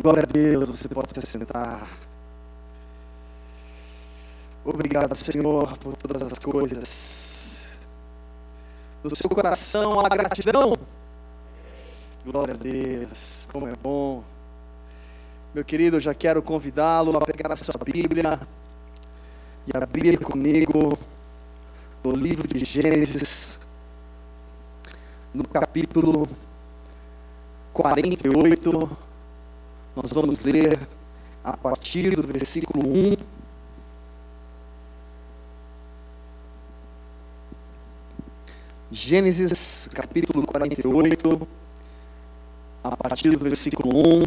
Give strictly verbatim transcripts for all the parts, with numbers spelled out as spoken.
Glória a Deus, você pode se sentar. Obrigado, Senhor, por todas as coisas. No seu coração há gratidão. Glória a Deus, como é bom. Meu querido, eu já quero convidá-lo a pegar a sua Bíblia e abrir comigo o livro de Gênesis, no capítulo quarenta e oito. Nós vamos ler a partir do versículo um. Gênesis, capítulo quarenta e oito, a partir do versículo um.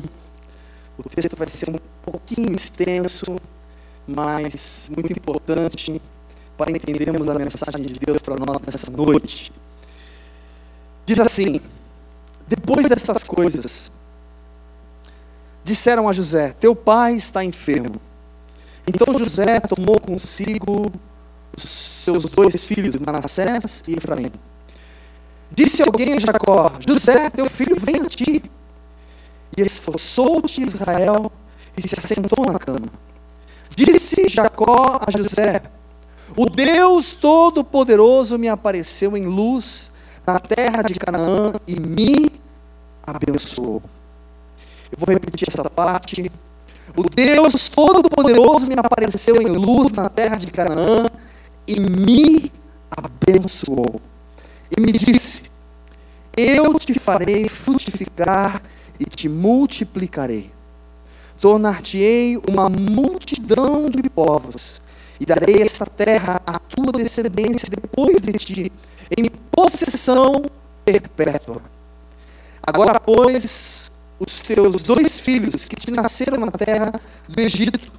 O texto vai ser um pouquinho extenso, mas muito importante para entendermos a mensagem de Deus para nós nessa noite. Diz assim: depois dessas coisas, disseram a José: teu pai está enfermo. Então José tomou consigo os seus dois filhos, Manassés e Efraim. Disse alguém a Jacó: José, teu filho vem a ti. E esforçou-te Israel e se assentou na cama. Disse Jacó a José: o Deus Todo-Poderoso me apareceu em luz na terra de Canaã e me abençoou. Eu vou repetir essa parte. O Deus Todo-Poderoso me apareceu em luz na terra de Canaã e me abençoou. E me disse: eu te farei frutificar e te multiplicarei. Tornar-te-ei uma multidão de povos e darei esta terra à tua descendência depois de ti, em possessão perpétua. Agora, pois, os teus dois filhos que te nasceram na terra do Egito,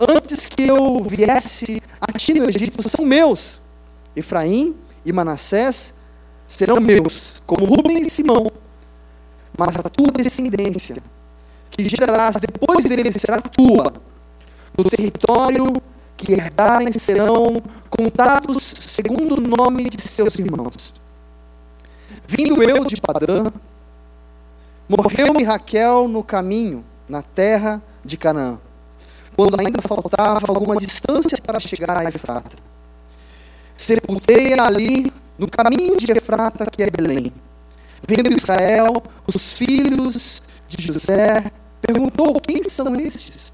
antes que eu viesse a ti no Egito, são meus. Efraim e Manassés serão meus, como Rúben e Simão. Mas a tua descendência, que gerarás depois deles, será tua. No território que herdarem serão contados segundo o nome de seus irmãos. Vindo eu de Padã, morreu-me Raquel no caminho, na terra de Canaã, quando ainda faltava alguma distância para chegar a Efrata. Sepultei-a ali, no caminho de Efrata, que é Belém. Vendo Israel os filhos de José, perguntou: quem são estes?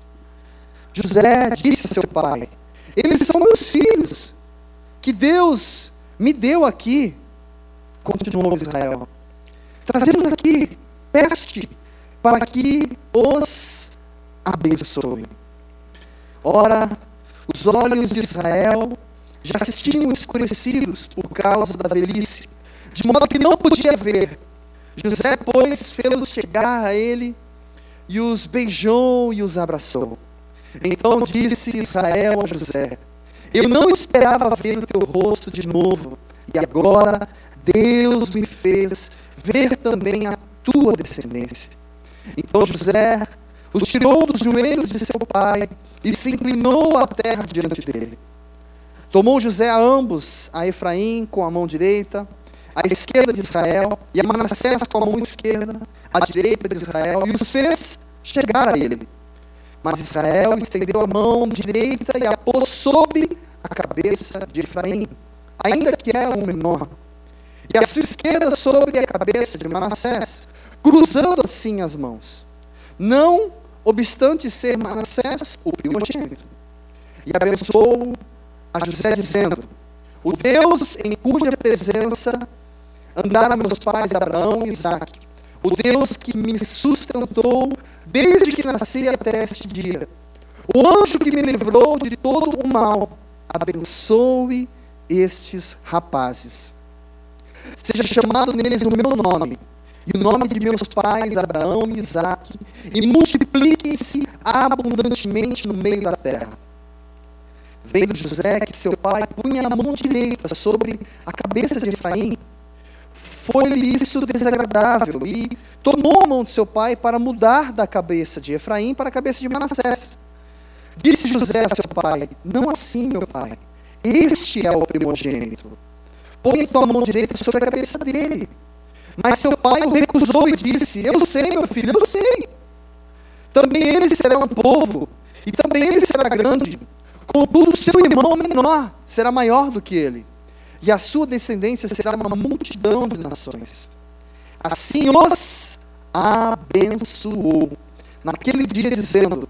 José disse a seu pai: eles são meus filhos, que Deus me deu aqui. Continuou Israel: trazemos aqui, peste, para que os abençoe. Ora, os olhos de Israel já se tinham escurecidos por causa da velhice, de modo que não podia ver. José, pois, fê-los chegar a ele, e os beijou e os abraçou. Então disse Israel a José: eu não esperava ver o teu rosto de novo, e agora Deus me fez ver também a tua descendência. Então José os tirou dos joelhos de seu pai e se inclinou à terra diante dele. Tomou José a ambos, a Efraim com a mão direita, a esquerda de Israel, e a Manassés com a mão esquerda, a direita de Israel, e os fez chegar a ele. Mas Israel estendeu a mão direita e a pôs sobre a cabeça de Efraim, ainda que era um menor, e a sua esquerda sobre a cabeça de Manassés, cruzando assim as mãos. Não obstante ser Manassés o primogênito. E abençoou a José, dizendo: o Deus em cuja presença andaram meus pais Abraão e Isaque, o Deus que me sustentou desde que nasci até este dia, o anjo que me livrou de todo o mal, abençoe estes rapazes. Seja chamado neles o meu nome e o nome de meus pais Abraão e Isaque, e multipliquem-se abundantemente no meio da terra. Vendo José que seu pai punha a mão direita sobre a cabeça de Efraim, foi-lhe isso desagradável, e tomou a mão de seu pai para mudar da cabeça de Efraim para a cabeça de Manassés. Disse José a seu pai: não assim, meu pai, este é o primogênito. Põe tua mão direita sobre a cabeça dele. Mas seu pai o recusou e disse: eu sei, meu filho, eu sei. também ele será um povo, e também ele será grande, contudo seu irmão menor será maior do que ele, e a sua descendência será uma multidão de nações. Assim os abençoou naquele dia, dizendo: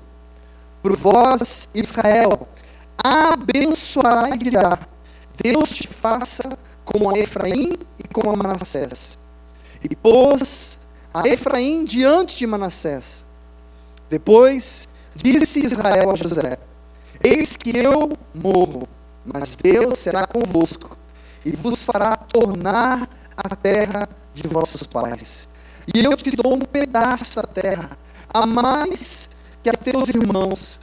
por vós, Israel, abençoará e dirá: Deus te faça como a Efraim e como a Manassés. E pôs a Efraim diante de Manassés. Depois disse Israel a José: eis que eu morro, mas Deus será convosco e vos fará tornar a terra de vossos pais. E eu te dou um pedaço da terra, a mais que a teus irmãos,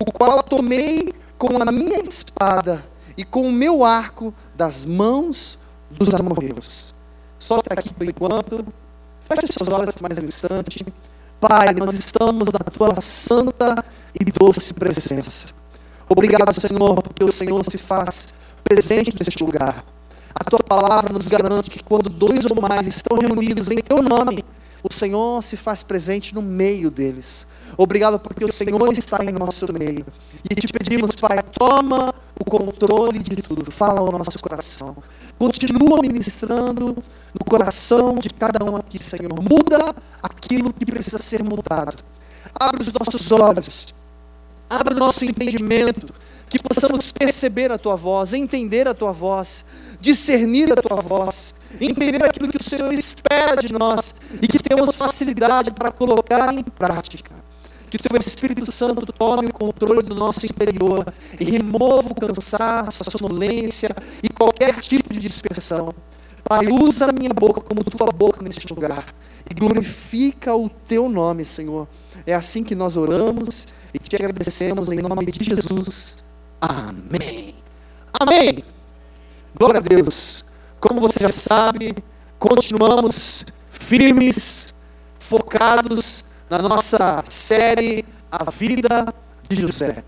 o qual tomei com a minha espada e com o meu arco das mãos dos amorreus. Só até aqui por enquanto. Feche os seus olhos mais um instante. Pai, nós estamos na tua santa e doce presença. Obrigado, Senhor, porque o Senhor se faz presente neste lugar. A tua palavra nos garante que quando dois ou mais estão reunidos em teu nome, o Senhor se faz presente no meio deles. Obrigado porque o Senhor está em nosso meio. E te pedimos, Pai, toma o controle de tudo. Fala ao nosso coração. Continua ministrando no coração de cada um aqui, Senhor. Muda aquilo que precisa ser mudado. Abre os nossos olhos. Abre o nosso entendimento. Que possamos perceber a tua voz, entender a tua voz, discernir a tua voz, entender aquilo que o Senhor espera de nós e que temos facilidade para colocar em prática. Que o teu Espírito Santo tome o controle do nosso interior e remova o cansaço, a sonolência e qualquer tipo de dispersão. Pai, usa a minha boca como tua boca neste lugar e glorifica o teu nome, Senhor. É assim que nós oramos e te agradecemos em nome de Jesus. Amém. Amém. Glória a Deus. Como você já sabe, continuamos firmes, focados na nossa série A Vida de José.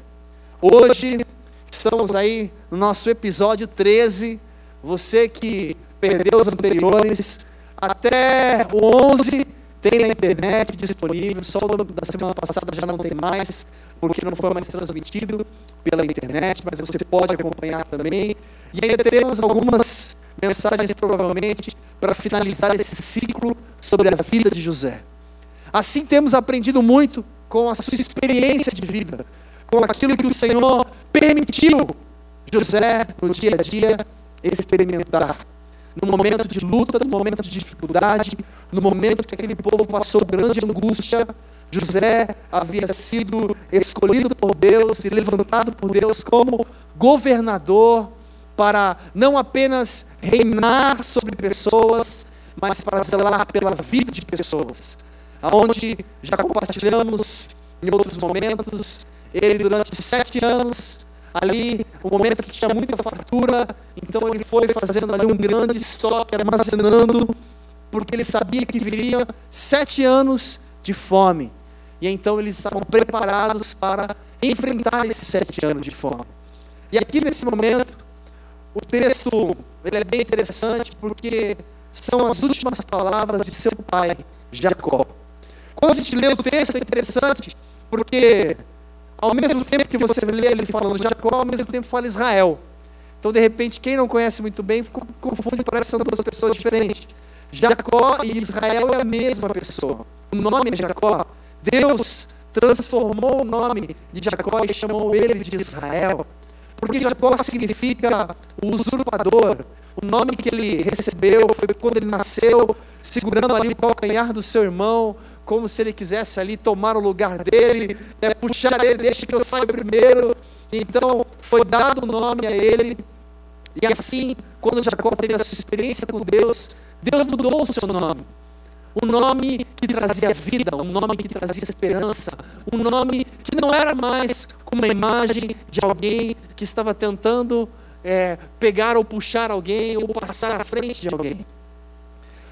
Hoje estamos aí no nosso episódio treze. Você que perdeu os anteriores, até o onze tem na internet disponível. Só o da semana passada já não tem mais, porque não foi mais transmitido pela internet, mas você pode acompanhar também. E ainda teremos algumas mensagens, provavelmente, para finalizar esse ciclo sobre a vida de José. Assim temos aprendido muito com a sua experiência de vida, com aquilo que o Senhor permitiu José, no dia a dia, experimentar. No momento de luta, no momento de dificuldade, no momento que aquele povo passou grande angústia, José havia sido escolhido por Deus e levantado por Deus como governador para não apenas reinar sobre pessoas, mas para zelar pela vida de pessoas. Aonde já compartilhamos em outros momentos, ele durante sete anos, ali, um momento que tinha muita fartura, então ele foi fazendo ali um grande estoque, armazenando, porque ele sabia que viria sete anos de fome. E então eles estavam preparados para enfrentar esses sete anos de fome. E aqui nesse momento, o texto ele é bem interessante porque são as últimas palavras de seu pai, Jacó. Quando a gente lê o texto é interessante porque ao mesmo tempo que você lê ele falando Jacó, ao mesmo tempo fala Israel. Então de repente quem não conhece muito bem confunde, parece que são duas pessoas diferentes. Jacó e Israel é a mesma pessoa. O nome é Jacó. Deus transformou o nome de Jacó e chamou ele de Israel. Porque Jacó significa o usurpador. O nome que ele recebeu foi quando ele nasceu, segurando ali o calcanhar do seu irmão, como se ele quisesse ali tomar o lugar dele, né, puxar ele, deixa que eu saia primeiro. Então, foi dado o nome a ele. E assim, quando Jacó teve a sua experiência com Deus, Deus mudou o seu nome. Um nome que trazia vida, um nome que trazia esperança, um nome que não era mais uma imagem de alguém que estava tentando é, pegar ou puxar alguém ou passar à frente de alguém.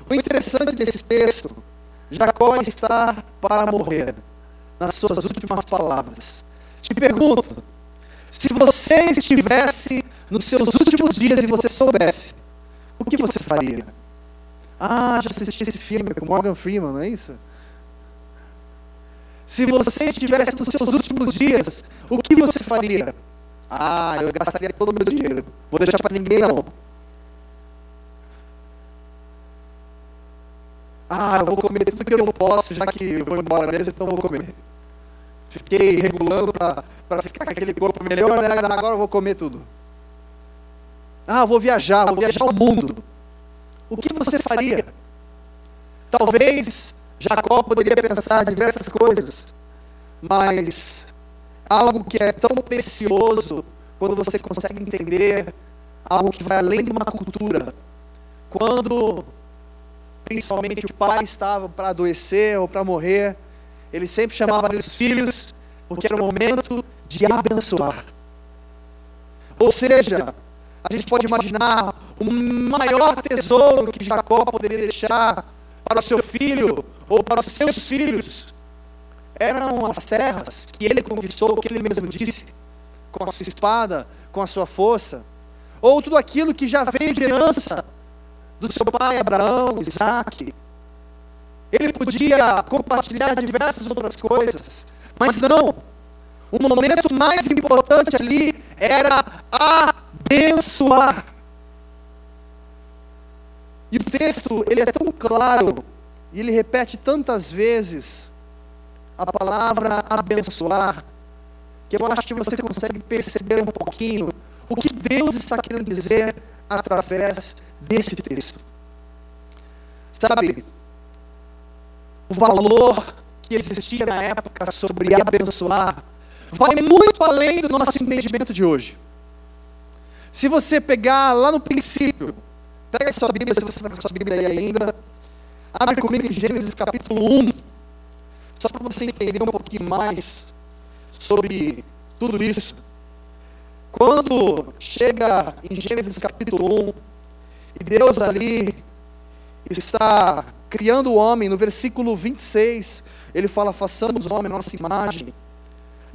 O interessante desse texto, Jacó está para morrer, nas suas últimas palavras. Te pergunto, se você estivesse nos seus últimos dias e você soubesse, o que você faria? Ah, já assisti esse filme com Morgan Freeman, não é isso? Se você estivesse nos seus últimos dias, o que você faria? Ah, eu gastaria todo o meu dinheiro. Vou deixar para ninguém, não. Ah, eu vou comer tudo que eu não posso, já que eu vou embora deles, então eu vou comer. Fiquei regulando para ficar com aquele corpo melhor, né? Agora eu vou comer tudo. Ah, eu vou viajar, vou viajar ao mundo. O que você faria? Talvez Jacó poderia pensar diversas coisas, mas algo que é tão precioso quando você consegue entender algo que vai além de uma cultura. Quando principalmente o pai estava para adoecer ou para morrer, ele sempre chamava os filhos porque era o momento de abençoar. Ou seja, a gente pode imaginar o maior tesouro que Jacó poderia deixar para o seu filho ou para os seus filhos eram as terras que ele conquistou, que ele mesmo disse, com a sua espada, com a sua força, ou tudo aquilo que já veio de herança do seu pai Abraão, Isaque. Ele podia compartilhar diversas outras coisas, mas não, o momento mais importante ali era abençoar. E o texto, ele é tão claro, e ele repete tantas vezes a palavra abençoar, que eu acho que você consegue perceber um pouquinho o que Deus está querendo dizer através deste texto. Sabe, o valor que existia na época sobre abençoar vai muito além do nosso entendimento de hoje. Se você pegar lá no princípio, pega a sua Bíblia, se você está com a sua Bíblia aí ainda, abre comigo em Gênesis capítulo um, só para você entender um pouquinho mais sobre tudo isso. Quando chega em Gênesis capítulo um, e Deus ali está criando o homem, no versículo vinte e seis, ele fala, façamos o homem a nossa imagem,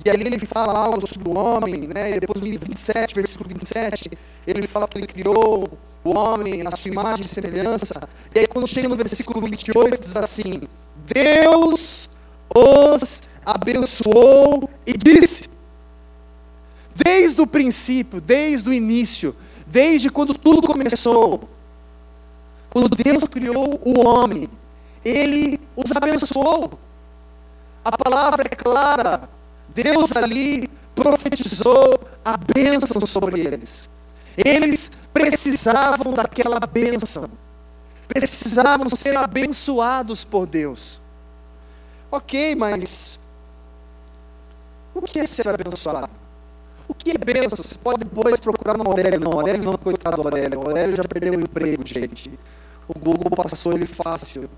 e ali ele fala algo sobre o homem, né? E depois no vinte e sete, versículo vinte e sete, ele fala que ele criou o homem na sua imagem e semelhança, e aí quando chega no versículo vinte e oito, diz assim, Deus os abençoou e disse, desde o princípio, desde o início, desde quando tudo começou, quando Deus criou o homem, Ele os abençoou. A palavra é clara, Deus ali profetizou a bênção sobre eles. Eles precisavam daquela bênção, precisavam ser abençoados por Deus. Ok, mas o que é ser abençoado? O que é bênção? Você pode depois procurar no Aurélio. Não, Aurélio não, coitado do Aurélio. O Aurélio já perdeu o emprego, gente. O Google passou ele fácil.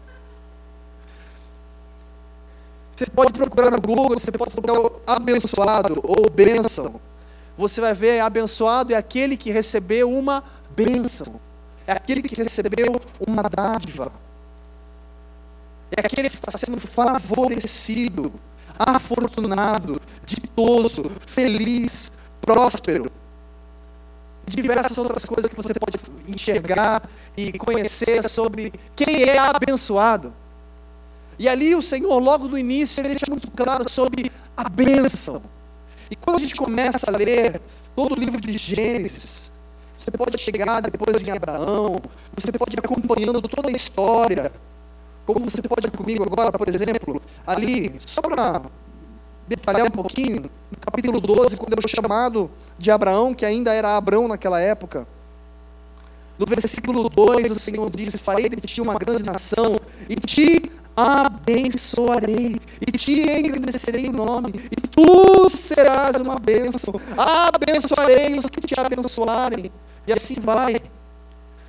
Você pode procurar no Google, você pode procurar abençoado ou bênção. Você vai ver, abençoado é aquele que recebeu uma bênção. É aquele que recebeu uma dádiva. É aquele que está sendo favorecido, afortunado, ditoso, feliz, próspero. Diversas outras coisas que você pode enxergar e conhecer sobre quem é abençoado. E ali o Senhor, logo no início, ele deixa muito claro sobre a bênção. E quando a gente começa a ler todo o livro de Gênesis, você pode chegar depois em Abraão, você pode ir acompanhando toda a história. Como você pode ir comigo agora, por exemplo, ali, só para detalhar um pouquinho, no capítulo doze, quando ele foi chamado de Abraão, que ainda era Abrão naquela época, no versículo dois, o Senhor diz, farei de ti uma grande nação, e te abençoarei, e te engrandecerei o nome, e tu serás uma bênção, abençoarei os que te abençoarem, e assim vai,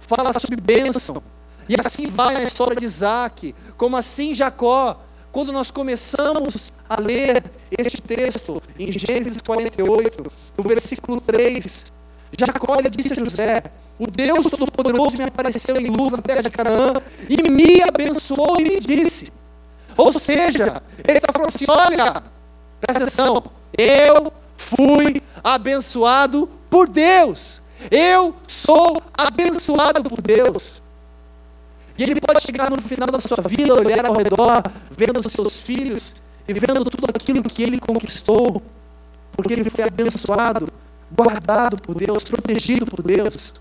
fala sobre bênção. E assim vai a história de Isaque, como assim Jacó, quando nós começamos a ler este texto, em Gênesis quarenta e oito, no versículo três, Jacó ele disse a José, o Deus Todo-Poderoso me apareceu em luz na terra de Canaã, e me abençoou e me disse, ou seja, ele está falando assim, olha, presta atenção, eu fui abençoado por Deus, eu sou abençoado por Deus. E ele pode chegar no final da sua vida, olhar ao redor, vendo os seus filhos, vivendo tudo aquilo que ele conquistou, porque ele foi abençoado, guardado por Deus, protegido por Deus.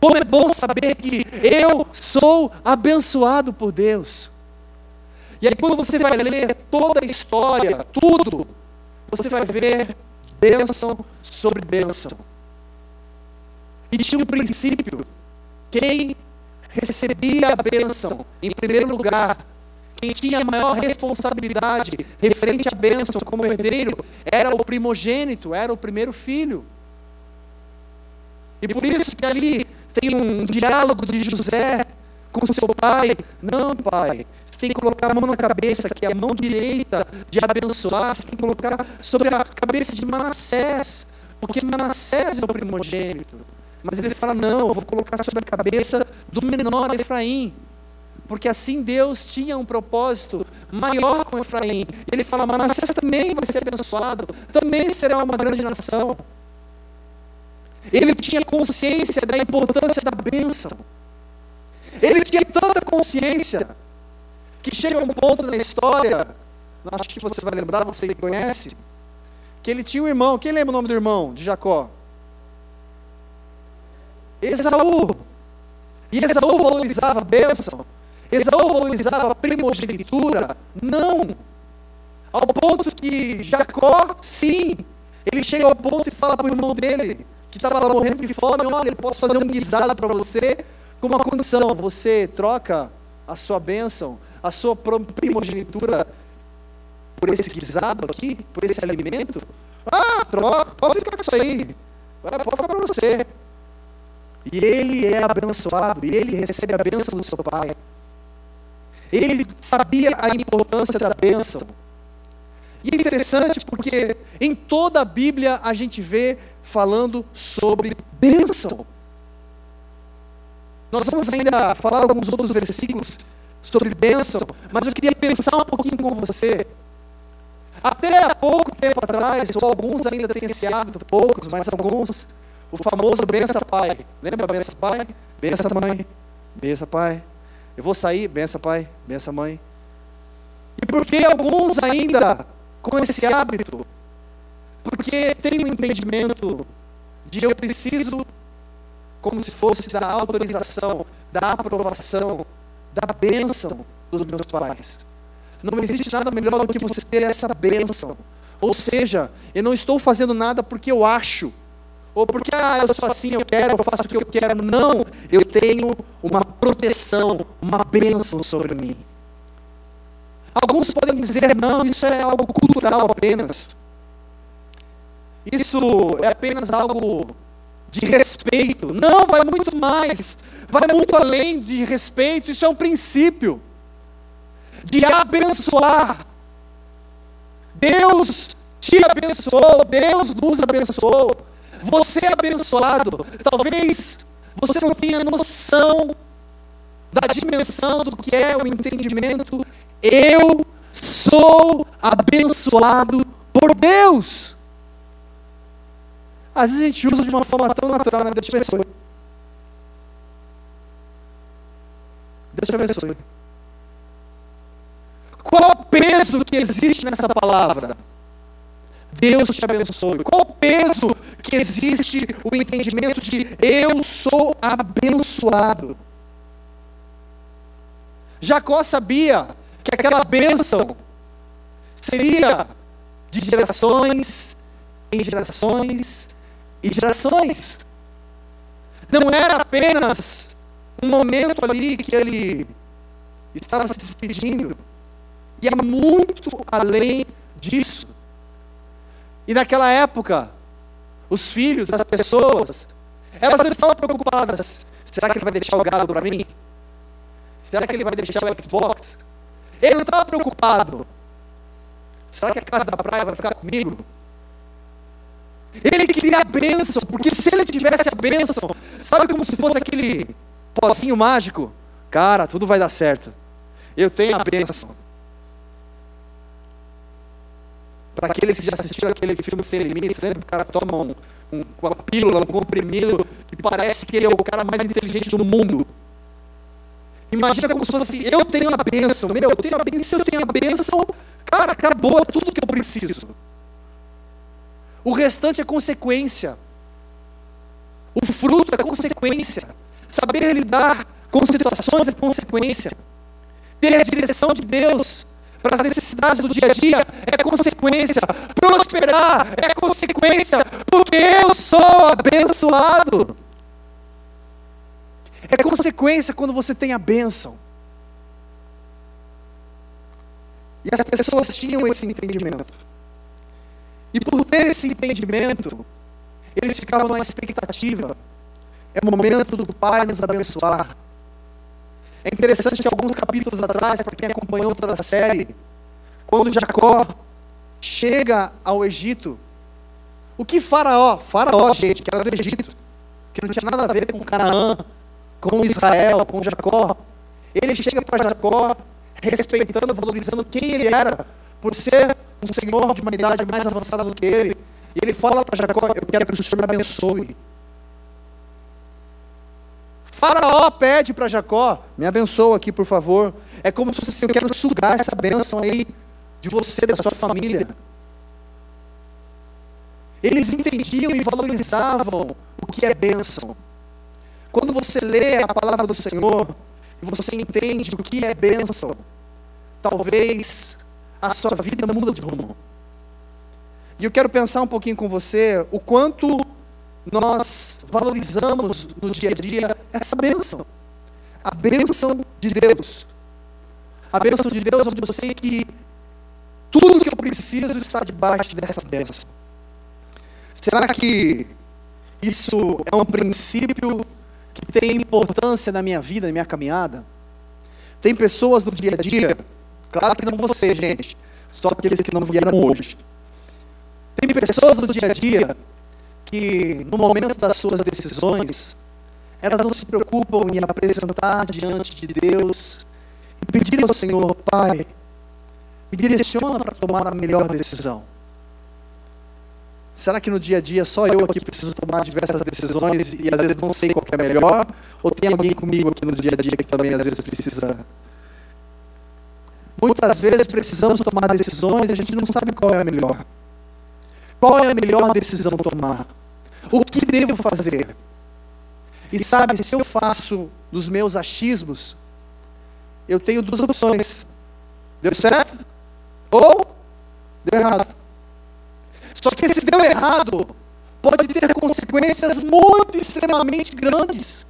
Como é bom saber que eu sou abençoado por Deus. E aí quando você vai ler toda a história, tudo, você vai ver bênção sobre bênção. E tinha um princípio: quem recebia a bênção em primeiro lugar, quem tinha a maior responsabilidade referente à bênção como herdeiro, era o primogênito, era o primeiro filho. E por isso que ali tem um diálogo de José com seu pai. Não, pai, você tem que colocar a mão na cabeça, que é a mão direita de abençoar, você tem que colocar sobre a cabeça de Manassés, porque Manassés é o primogênito. Mas ele fala: não, eu vou colocar sobre a cabeça do menor Efraim, porque assim Deus tinha um propósito maior com Efraim. Ele fala: Manassés também vai ser abençoado, também será uma grande nação. Ele tinha consciência da importância da bênção. Ele tinha tanta consciência que chega a um ponto na história, acho que você vai lembrar, você conhece, que ele tinha um irmão. Quem lembra o nome do irmão de Jacó? Esaú. E Esaú valorizava a bênção. Esaú valorizava a primogenitura? Não. Ao ponto que Jacó, sim, ele chega ao ponto e fala para o irmão dele, que estava morrendo de fome: olha, eu posso fazer um guisado para você, com uma condição: você troca a sua bênção, a sua primogenitura, por esse guisado aqui, por esse alimento. Ah, troca, pode ficar com isso aí, pode ficar para você. E ele é abençoado, e ele recebe a bênção do seu pai. Ele sabia a importância da bênção. E é interessante porque em toda a Bíblia a gente vê falando sobre bênção. Nós vamos ainda falar alguns outros versículos sobre bênção, mas eu queria pensar um pouquinho com você. Até há pouco tempo atrás, ou alguns ainda têm esse hábito, poucos, mas alguns, o famoso bença pai. Lembra bença pai? Bença mãe. Bença pai. Eu vou sair, bença pai, bença mãe. E por que alguns ainda com esse hábito? Porque tem um entendimento de eu preciso, como se fosse da autorização, da aprovação, da bênção dos meus pais. Não existe nada melhor do que você ter essa bênção. Ou seja, eu não estou fazendo nada porque eu acho, ou porque, ah, eu sou assim, eu quero, eu faço o que eu quero. Não, eu tenho uma proteção, uma bênção sobre mim. Alguns podem dizer: não, isso é algo cultural apenas. Isso é apenas algo de respeito. Não, vai muito mais, vai muito além de respeito. Isso é um princípio de abençoar. Deus te abençoou, Deus nos abençoou. Você é abençoado. Talvez você não tenha noção da dimensão do que é o entendimento: eu sou abençoado por Deus. Às vezes a gente usa de uma forma tão natural, né? Deus te abençoe. Deus te abençoe. Qual o peso que existe nessa palavra? Deus te abençoe. Qual o peso que existe o entendimento de eu sou abençoado? Jacó sabia que aquela bênção seria de gerações em gerações e gerações. Não era apenas um momento ali que ele estava se despedindo. E é muito além disso. E naquela época, os filhos, as pessoas, elas não estavam preocupadas: será que ele vai deixar o gado para mim? Será que ele vai deixar o Xbox? Ele não estava preocupado: será que a casa da praia vai ficar comigo? Ele queria a bênção, porque se ele tivesse a bênção, sabe, como se fosse aquele pozinho mágico: cara, tudo vai dar certo, eu tenho a bênção. Para aqueles que já assistiram aquele filme Sem Limites, sempre o cara toma um, um, uma pílula, um comprimido, e parece que ele é o cara mais inteligente do mundo. E Imagina como se fosse, eu tenho a bênção, meu, eu tenho a bênção, se eu tenho a bênção, cara, acabou tudo que eu preciso. O restante é consequência. O fruto é consequência. Saber lidar com situações é consequência. Ter a direção de Deus para as necessidades do dia a dia é consequência. Prosperar é consequência, porque eu sou abençoado. É consequência quando você tem a bênção. E as pessoas tinham esse entendimento. E por ter esse entendimento, eles ficavam na expectativa. É o momento do Pai nos abençoar. É interessante que alguns capítulos atrás, para quem acompanhou toda a série, quando Jacó chega ao Egito, o que Faraó, Faraó, gente, que era do Egito, que não tinha nada a ver com Canaã, com Israel, com Jacó, ele chega para Jacó respeitando, valorizando quem ele era, por ser um senhor de uma idade mais avançada do que ele, e ele fala para Jacó: eu quero que o Senhor me abençoe. Faraó pede para Jacó: me abençoa aqui, por favor. É como se fosse assim, eu quero sugar essa bênção aí de você, da sua família. Eles entendiam e valorizavam o que é bênção. Quando você lê a palavra do Senhor e você entende o que é bênção, talvez a sua vida muda de rumo. E eu quero pensar um pouquinho com você o quanto nós valorizamos no dia a dia essa bênção. A bênção de Deus. A bênção de Deus onde eu sei que tudo que eu preciso está debaixo dessa bênção. Será que isso é um princípio que tem importância na minha vida, na minha caminhada? Tem pessoas do dia a dia, claro que não você, gente, só aqueles que não vieram hoje. Tem pessoas do dia a dia que, no momento das suas decisões, elas não se preocupam em apresentar diante de Deus e pedir ao Senhor: Pai, me direciona para tomar a melhor decisão. Será que no dia a dia só eu aqui preciso tomar diversas decisões e às vezes não sei qual que é melhor? Ou tem alguém comigo aqui no dia a dia que também às vezes precisa? Muitas vezes precisamos tomar decisões e a gente não sabe qual é a melhor. Qual é a melhor decisão a tomar? O que devo fazer? E sabe, se eu faço dos meus achismos, eu tenho duas opções. Deu certo? Ou deu errado. Só que se deu errado, pode ter consequências muito, extremamente grandes.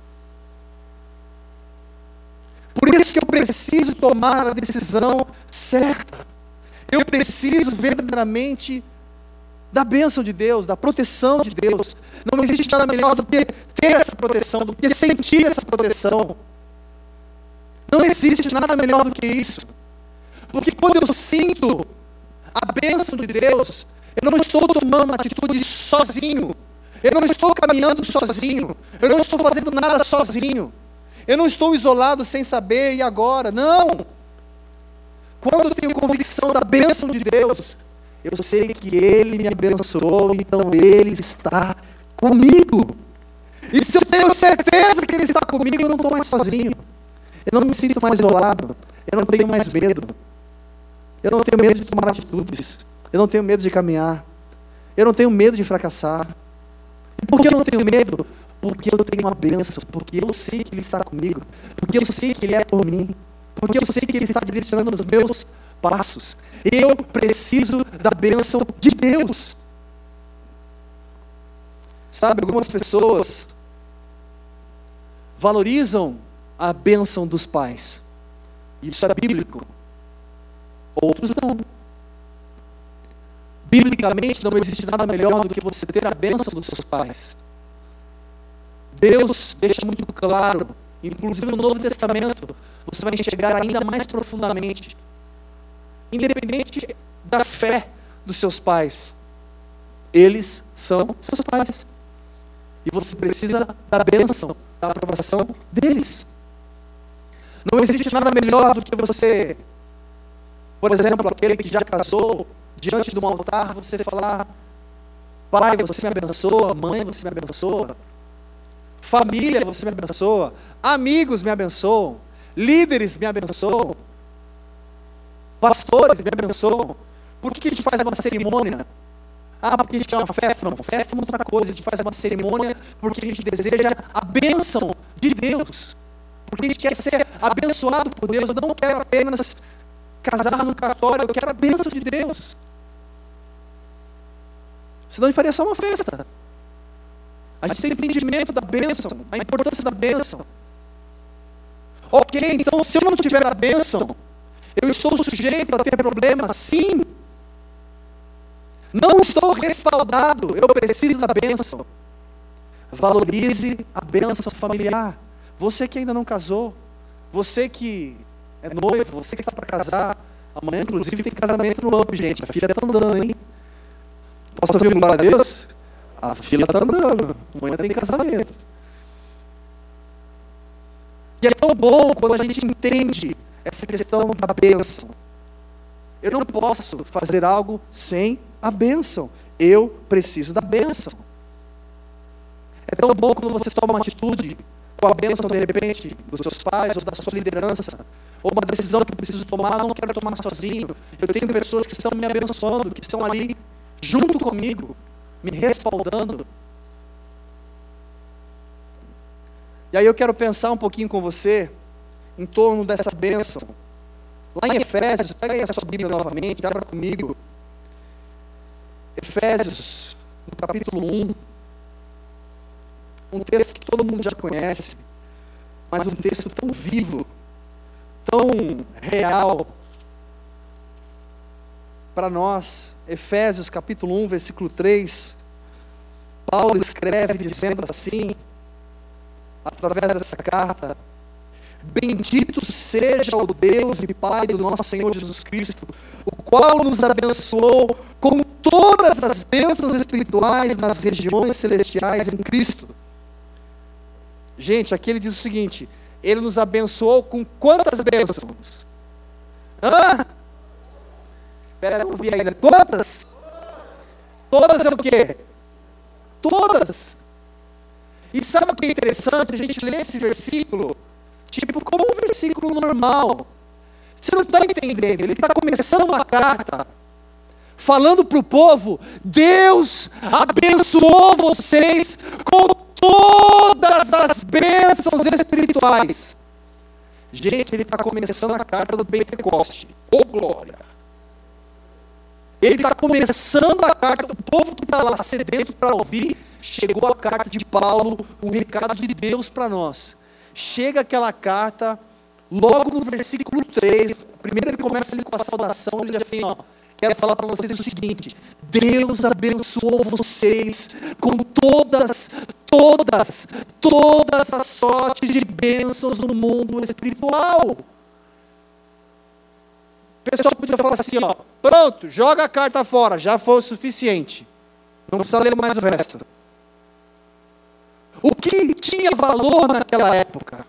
Por isso que eu preciso tomar a decisão certa. Eu preciso verdadeiramente da bênção de Deus, da proteção de Deus. Não existe nada melhor do que ter essa proteção, do que sentir essa proteção. Não existe nada melhor do que isso. Porque quando eu sinto a bênção de Deus, eu não estou tomando atitude sozinho. Eu não estou caminhando sozinho. Eu não estou fazendo nada sozinho. Eu não estou isolado sem saber e agora. Não! Quando eu tenho convicção da bênção de Deus, eu sei que Ele me abençoou, então Ele está comigo. E se eu tenho certeza que Ele está comigo, eu não estou mais sozinho. Eu não me sinto mais isolado. Eu não tenho mais medo. Eu não tenho medo de tomar atitudes. Eu não tenho medo de caminhar. Eu não tenho medo de fracassar. E por que eu não tenho medo? Porque eu tenho uma bênção. Porque eu sei que Ele está comigo. Porque eu sei que Ele é por mim. Porque eu sei que Ele está direcionando os meus passos. Eu preciso da bênção de Deus. Sabe, algumas pessoas valorizam a bênção dos pais. Isso é bíblico. Outros não. Biblicamente não existe nada melhor do que você ter a bênção dos seus pais. Deus deixa muito claro, inclusive no Novo Testamento, você vai enxergar ainda mais profundamente. Independente da fé dos seus pais, eles são seus pais. E você precisa da bênção, da aprovação deles. Não existe nada melhor do que você, por exemplo, aquele que já casou, diante de um altar, você falar: Pai, você me abençoa. Mãe, você me abençoa. Família, você me abençoa. Amigos, me abençoam. líderes me abençoam, pastores me abençoam. Por que a gente faz uma cerimônia? Ah, porque a gente tem uma festa? Não, festa é outra coisa. A gente faz uma cerimônia porque a gente deseja a bênção de Deus, porque a gente quer ser abençoado por Deus. Eu não quero apenas casar no cartório, eu quero a bênção de Deus. Senão a gente faria só uma festa. A gente tem entendimento da bênção, a importância da bênção. Ok, então se eu não tiver a bênção, eu estou sujeito a ter problemas? Sim. Não estou respaldado, eu preciso da bênção. Valorize a bênção familiar. Você que ainda não casou, você que é noivo, você que está para casar, amanhã inclusive tem casamento no Lombo, gente, a filha está andando, hein? Posso ouvir um glória a Deus? A fila está andando, amanhã tem casamento. E é tão bom quando a gente entende essa questão da bênção. Eu não posso fazer algo sem a bênção. Eu preciso da bênção. É tão bom quando você toma uma atitude com a bênção, de repente, dos seus pais ou da sua liderança, ou uma decisão que eu preciso tomar, eu não quero tomar sozinho. Eu tenho pessoas que estão me abençoando, que estão ali junto comigo, me respaldando. E aí eu quero pensar um pouquinho com você em torno dessa bênção. Lá em Efésios, pega aí a sua Bíblia novamente, abra comigo. Efésios, no capítulo um, um texto que todo mundo já conhece, mas um texto tão vivo, tão real para nós. Efésios capítulo um, versículo três, Paulo escreve dizendo assim, através dessa carta: bendito seja o Deus e Pai do nosso Senhor Jesus Cristo, o qual nos abençoou com todas as bênçãos espirituais nas regiões celestiais em Cristo. Gente, aqui ele diz o seguinte: ele nos abençoou com quantas bênçãos? Hã? Ah! Pera, eu não vi ainda. Quantas? Todas é o quê? Todas. E sabe o que é interessante? A gente lê esse versículo tipo como um versículo normal. Você não está entendendo. Ele está começando uma carta falando para o povo: Deus abençoou vocês com todas as bênçãos espirituais. Gente, ele está começando a carta do Pentecoste. Ô glória! Ele está começando a carta, o povo que está lá sedento para ouvir, chegou a carta de Paulo, o recado de Deus para nós. Chega aquela carta, logo no versículo três, primeiro ele começa ali com a saudação, ele já fez, ó, quero falar para vocês o seguinte: Deus abençoou vocês com todas, todas, todas as sortes de bênçãos no mundo espiritual. O pessoal podia falar assim, ó, pronto, joga a carta fora, já foi o suficiente. Não precisa ler mais o resto. O que tinha valor naquela época?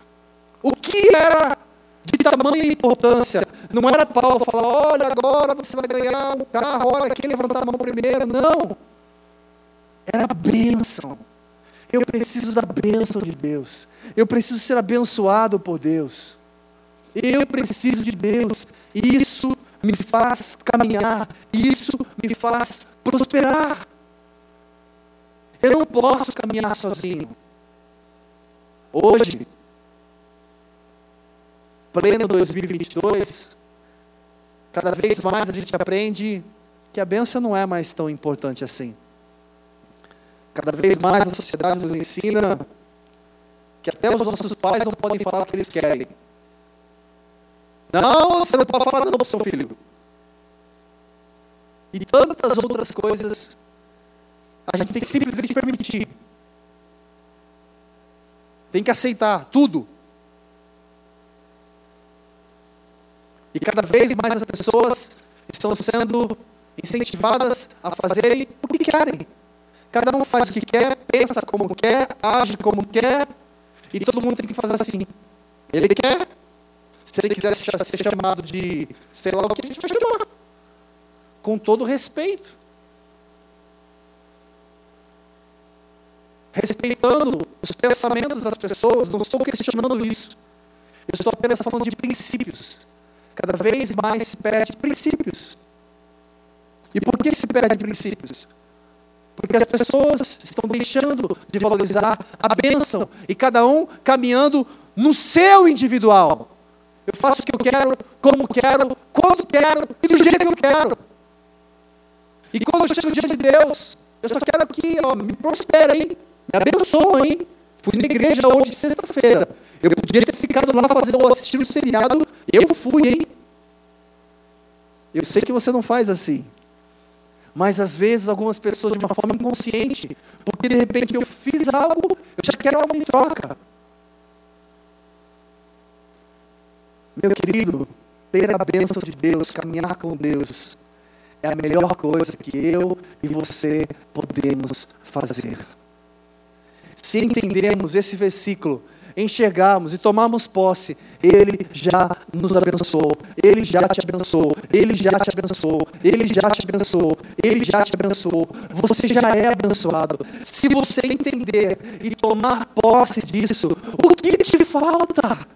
O que era de tamanha importância? Não era Paulo falar, olha, agora você vai ganhar um carro, olha quem levantar a mão primeiro. Não. Era a bênção. Eu preciso da bênção de Deus. Eu preciso ser abençoado por Deus. Eu preciso de Deus. Isso me faz caminhar, isso me faz prosperar. Eu não posso caminhar sozinho. Hoje, pleno dois mil e vinte e dois, cada vez mais a gente aprende que a bênção não é mais tão importante assim. Cada vez mais a sociedade nos ensina que até os nossos pais não podem falar o que eles querem. Não, você não pode falar não, seu filho. E tantas outras coisas, a gente tem que simplesmente permitir. Tem que aceitar tudo. E cada vez mais as pessoas estão sendo incentivadas a fazerem o que querem. Cada um faz o que quer, pensa como quer, age como quer. E todo mundo tem que fazer assim. Ele quer. Se ele quiser ser chamado de sei lá o que, a gente vai chamar. Com todo respeito. Respeitando os pensamentos das pessoas, não estou questionando isso. Eu estou apenas falando de princípios. Cada vez mais se perde princípios. E por que se perde princípios? Porque as pessoas estão deixando de valorizar a bênção e cada um caminhando no seu individual. Eu faço o que eu quero, como quero, quando quero e do jeito que eu quero. E quando eu chego diante de Deus, eu só quero que ó, me prospere, hein? Me abençoe, hein? Fui na igreja hoje, sexta-feira. Eu podia ter ficado lá fazendo ou assistindo um seriado. Eu fui, hein? Eu sei que você não faz assim. Mas às vezes algumas pessoas de uma forma inconsciente, porque de repente eu fiz algo, eu já quero algo em troca. Meu querido, ter a bênção de Deus, caminhar com Deus, é a melhor coisa que eu e você podemos fazer. Se entendermos esse versículo, enxergarmos e tomarmos posse, Ele já nos abençoou, Ele já te abençoou, Ele já te abençoou, Ele já te abençoou, Ele já te abençoou, você já é abençoado. Se você entender e tomar posse disso, o que te falta?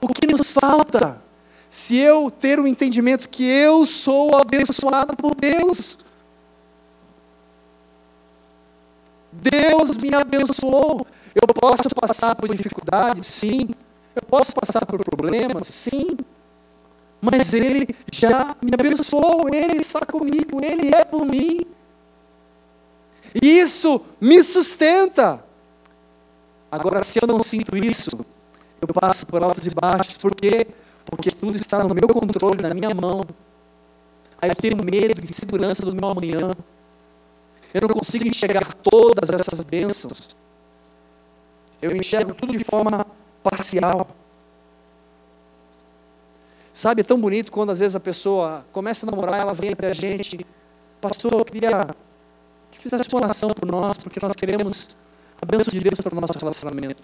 O que nos falta? Se eu ter o entendimento que eu sou abençoado por Deus, Deus me abençoou. Eu posso passar por dificuldades? Sim. Eu posso passar por problemas? Sim. Mas Ele já me abençoou. Ele está comigo. Ele é por mim. E isso me sustenta. Agora, se eu não sinto isso, eu passo por altos e baixos. Por quê? Porque tudo está no meu controle, na minha mão. Aí eu tenho medo, insegurança do meu amanhã. Eu não consigo enxergar todas essas bênçãos. Eu enxergo tudo de forma parcial. Sabe, é tão bonito quando às vezes a pessoa começa a namorar, ela vem até a gente. Pastor, eu queria que fizesse uma oração por nós, porque nós queremos a bênção de Deus para o nosso relacionamento.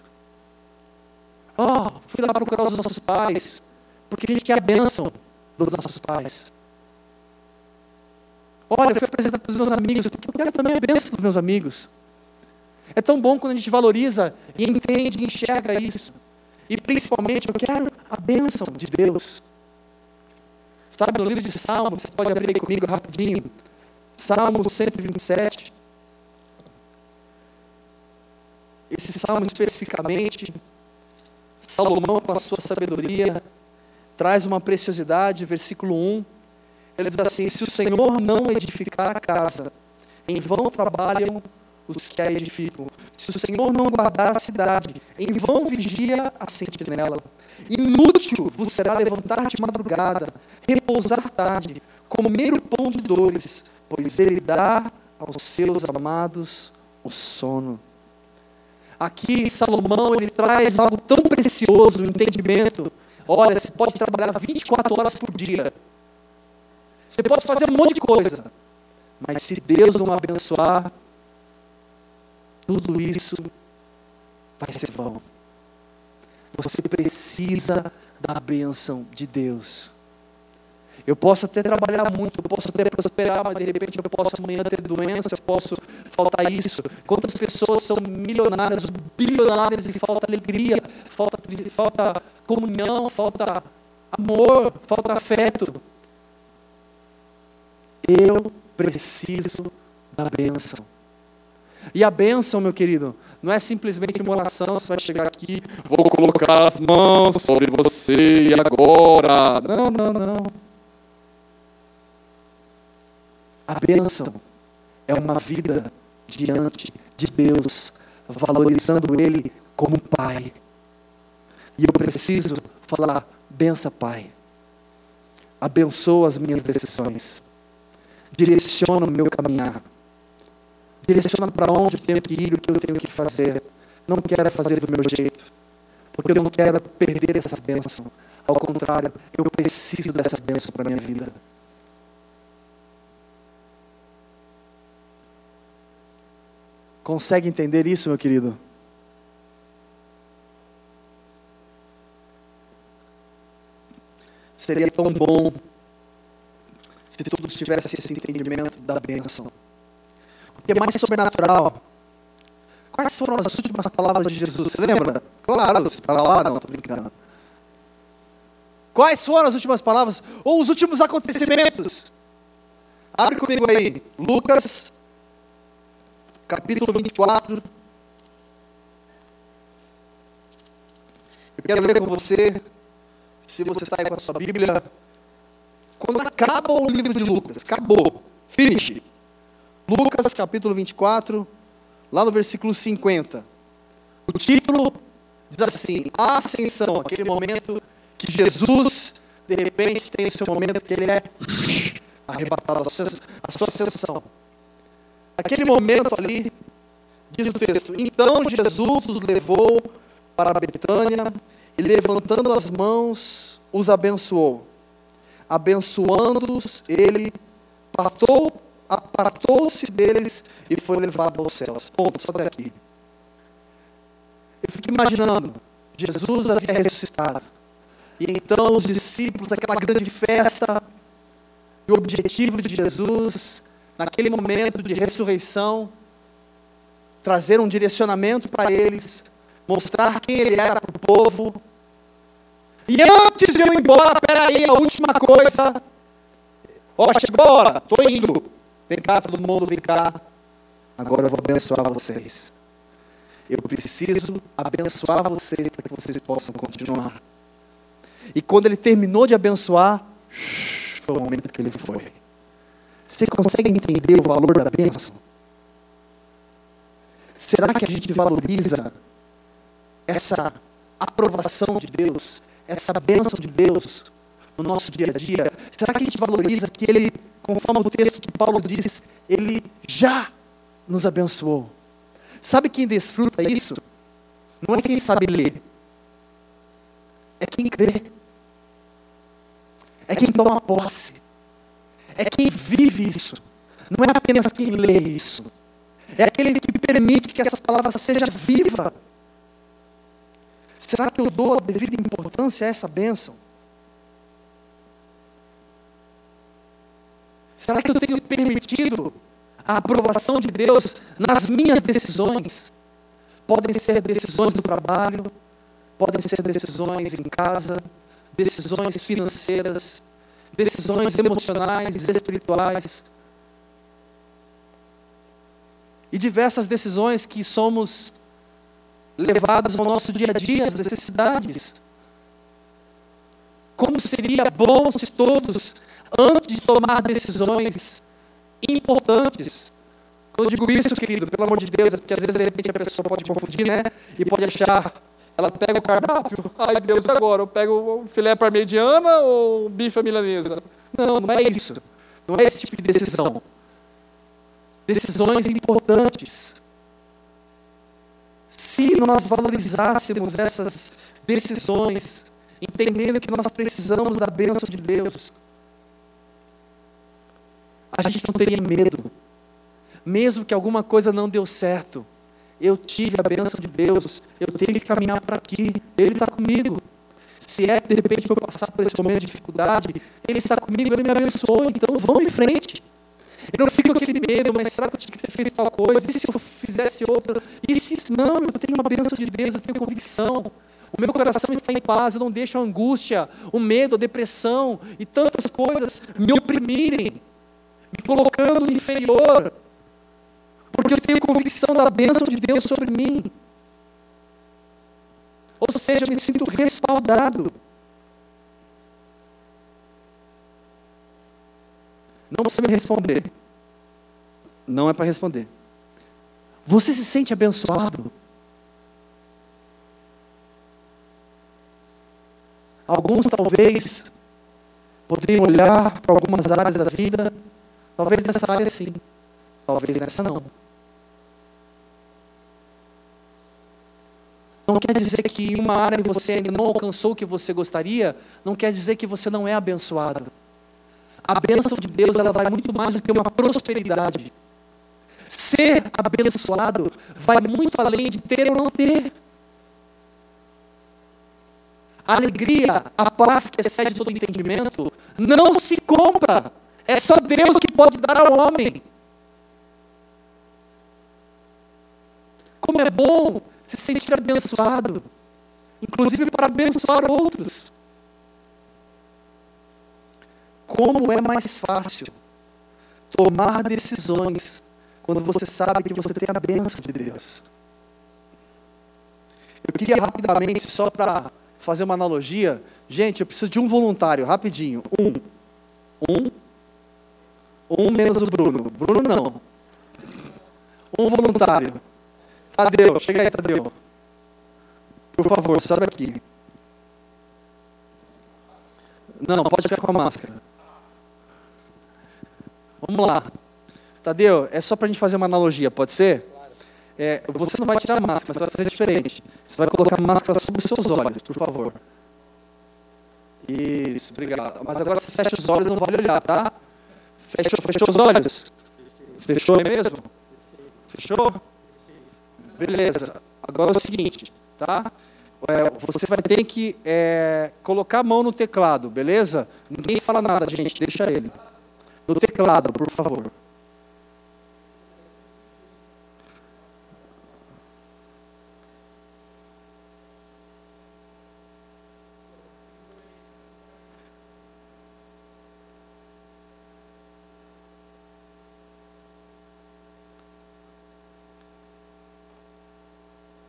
Oh, fui lá procurar os nossos pais, porque a gente quer a bênção dos nossos pais. Olha, eu fui apresentar para os meus amigos, porque eu quero também a bênção dos meus amigos. É tão bom quando a gente valoriza e entende e enxerga isso. E principalmente, eu quero a bênção de Deus. Sabe, no livro de Salmos, você pode abrir comigo rapidinho. Salmos cento e vinte e sete. Esse Salmo especificamente, Salomão, com a sua sabedoria, traz uma preciosidade, versículo um. Ele diz assim: se o Senhor não edificar a casa, em vão trabalham os que a edificam. Se o Senhor não guardar a cidade, em vão vigia a sentinela. Inútil vos será levantar de madrugada, repousar tarde, comer o pão de dores, pois Ele dá aos seus amados o sono. Aqui Salomão, ele traz algo tão precioso, um entendimento. Olha, você pode trabalhar vinte e quatro horas por dia. Você pode fazer um monte de coisa, mas se Deus não abençoar, tudo isso vai ser vão. Você precisa da bênção de Deus. Eu posso até trabalhar muito, eu posso até prosperar, mas de repente eu posso amanhã ter doença, eu posso faltar isso. Quantas pessoas são milionárias, bilionárias e falta alegria, falta, falta comunhão, falta amor, falta afeto. Eu preciso da bênção. E a bênção, meu querido, não é simplesmente uma oração. Você vai chegar aqui, vou colocar as mãos sobre você e agora. Não, não, não. A bênção é uma vida diante de Deus, valorizando Ele como Pai. E eu preciso falar: bença, Pai. Abençoa as minhas decisões. Direciona o meu caminhar. Direciona para onde eu tenho que ir, o que eu tenho que fazer. Não quero fazer do meu jeito, porque eu não quero perder essas bênçãos. Ao contrário, eu preciso dessas bênçãos para a minha vida. Consegue entender isso, meu querido? Seria tão bom se todos tivessem esse entendimento da bênção. O que é mais sobrenatural Quais foram as últimas palavras de Jesus? Você lembra? Claro, você estava lá, não, estou brincando. Quais foram as últimas palavras? Ou os últimos acontecimentos? Abre comigo aí, Lucas, capítulo vinte e quatro. Eu quero ler com você, se você está aí com a sua Bíblia. Quando acaba o livro de Lucas, acabou, finish. Lucas, capítulo vinte e quatro, lá no versículo cinquenta. O título diz assim: a ascensão, aquele momento que Jesus, de repente, tem o seu momento que ele é arrebatado, a sua ascensão. Aquele momento ali, diz o texto: então Jesus os levou para Betânia e, levantando as mãos, os abençoou. Abençoando-os, ele partou, apartou-se deles e foi levado aos céus. Ponto, só até aqui. Eu fico imaginando, Jesus havia ressuscitado. E então os discípulos, aquela grande festa, e o objetivo de Jesus, naquele momento de ressurreição, trazer um direcionamento para eles, mostrar quem ele era para o povo. E antes de eu ir embora, peraí, a última coisa. Ó, oh, chegou a hora, estou indo. Vem cá, todo mundo, vem cá. Agora eu vou abençoar vocês. Eu preciso abençoar vocês para que vocês possam continuar. E quando ele terminou de abençoar, foi o momento que ele foi. Você consegue entender o valor da bênção? Será que a gente valoriza essa aprovação de Deus, essa bênção de Deus no nosso dia a dia? Será que a gente valoriza que ele, conforme o texto que Paulo diz, ele já nos abençoou? Sabe quem desfruta isso? Não é quem sabe ler. É quem crê, é quem toma posse, é quem vive isso, não é apenas quem lê isso, é aquele que permite que essas palavras sejam vivas. Será que eu dou a devida importância a essa bênção? Será que eu tenho permitido a aprovação de Deus nas minhas decisões? Podem ser decisões do trabalho, podem ser decisões em casa, decisões financeiras, decisões emocionais, espirituais. E diversas decisões que somos levadas ao nosso dia a dia, às necessidades. Como seria bom se todos, antes de tomar decisões importantes, quando eu digo isso, querido, pelo amor de Deus, porque às vezes de repente a pessoa pode confundir, né? E pode achar... Ela pega o cardápio, ai Deus, agora eu pego o filé parmegiana ou bife à milanesa. Não, não é isso. Não é esse tipo de decisão. Decisões importantes. Se nós valorizássemos essas decisões, entendendo que nós precisamos da bênção de Deus, a gente não teria medo. Mesmo que alguma coisa não deu certo, eu tive a bênção de Deus, eu tenho que caminhar para aqui, ele está comigo. Se é, de repente, que eu passar por esse momento de dificuldade, ele está comigo, ele me abençoou, então vamos em frente. Eu não fico com aquele medo, mas será que eu tinha que ter feito tal coisa? E se eu fizesse outra? E se não, eu tenho uma bênção de Deus, eu tenho convicção. O meu coração está em paz, eu não deixo a angústia, o medo, a depressão e tantas coisas me oprimirem, me colocando inferior. Porque eu tenho convicção da bênção de Deus sobre mim. Ou seja, eu me sinto respaldado. Não precisa me responder. Não é para responder. Você se sente abençoado? Alguns talvez poderiam olhar para algumas áreas da vida. Talvez nessa área sim. Talvez nessa não. Não quer dizer que em uma área você não alcançou o que você gostaria, não quer dizer que você não é abençoado. A bênção de Deus, ela vai muito mais do que uma prosperidade. Ser abençoado vai muito além de ter ou não ter. A alegria, a paz que excede todo entendimento, não se compra. É só Deus que pode dar ao homem. Como é bom se sentir abençoado, inclusive para abençoar outros. Como é mais fácil tomar decisões quando você sabe que você tem a bênção de Deus. Eu queria rapidamente, só para fazer uma analogia, gente, eu preciso de um voluntário, rapidinho, um, um, um menos o Bruno, Bruno não, um voluntário, Tadeu, chega aí Tadeu, por favor, sobe aqui, não, pode ficar com a máscara, vamos lá, Tadeu, é só para a gente fazer uma analogia, pode ser? É, você não vai tirar a máscara, você vai fazer diferente. Você vai colocar a máscara sobre os seus olhos, por favor. Isso, obrigado. Mas agora você fecha os olhos, não vale olhar, tá? Fechou, fechou os olhos? Fechou mesmo? Fechou? Beleza. Agora é o seguinte, tá? É, você vai ter que é, colocar a mão no teclado, beleza? Ninguém fala nada, gente, deixa ele. No teclado, por favor.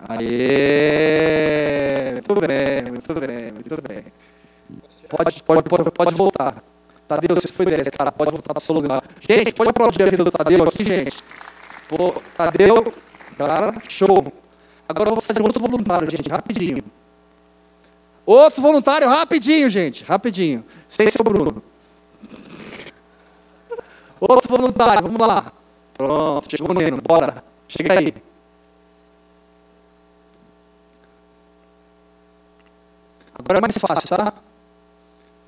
Aê! Muito bem, muito bem, muito bem. Pode, pode, pode, pode voltar. Tadeu, você foi dez, cara, pode voltar para o seu lugar. Gente, pode aplaudir a vida do Tadeu aqui, gente. Pô, Tadeu, cara, show. Agora eu vou precisar de outro voluntário, gente, rapidinho. Outro voluntário, rapidinho, gente, rapidinho. Sem ser o Bruno. Outro voluntário, vamos lá. Pronto, chegou o menino, bora. Chega aí. Agora é mais fácil, tá?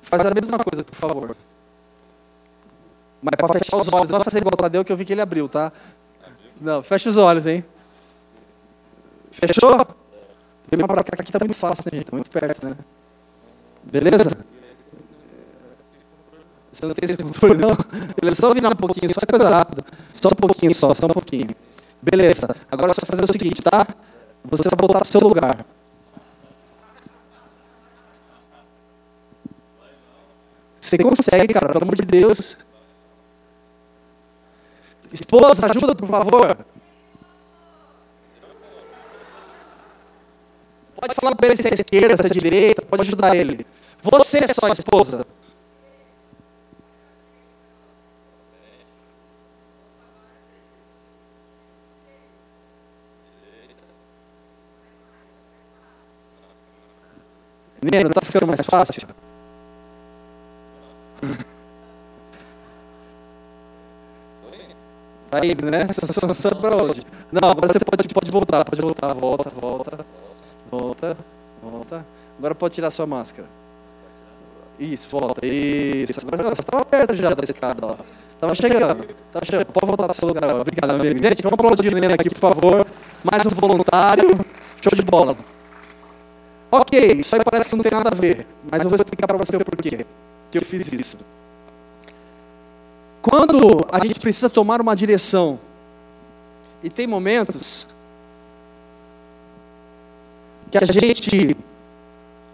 Faz a mesma coisa, por favor. Mas para fechar os olhos, não vai fazer igual o Tadeu, que eu vi que ele abriu, tá? Não, fecha os olhos, hein? Fechou? Vem pra cá, aqui tá muito fácil, né, gente? Tá muito perto, né? Beleza? Você não tem esse controle, não? Beleza, só virar um pouquinho, só coisa rápida. Só um pouquinho, só, só um pouquinho. Beleza, agora você vai fazer o seguinte, tá? Você vai voltar pro seu lugar. Você consegue, cara, pelo amor de Deus. Esposa, ajuda, por favor. Pode falar para ele se é esquerda, se é direita, pode ajudar ele. Você é só esposa. Não tá ficando mais fácil? Tá indo, né? Só, só pra hoje. Não, agora você pode, pode voltar, pode voltar. Volta, volta, volta, volta. Agora pode tirar sua máscara. Isso, volta. Isso. Agora você estava perto já da escada, ó. Tava chegando, tava chegando. Pode voltar pro seu lugar. Ó. Obrigado, meu amigo. Gente, vamos aplaudir o menino aqui, por favor. Mais um voluntário. Show de bola. Ok, isso aí parece que não tem nada a ver. Mas eu vou explicar pra você o porquê que eu fiz isso. Quando a gente precisa tomar uma direção, e tem momentos que a gente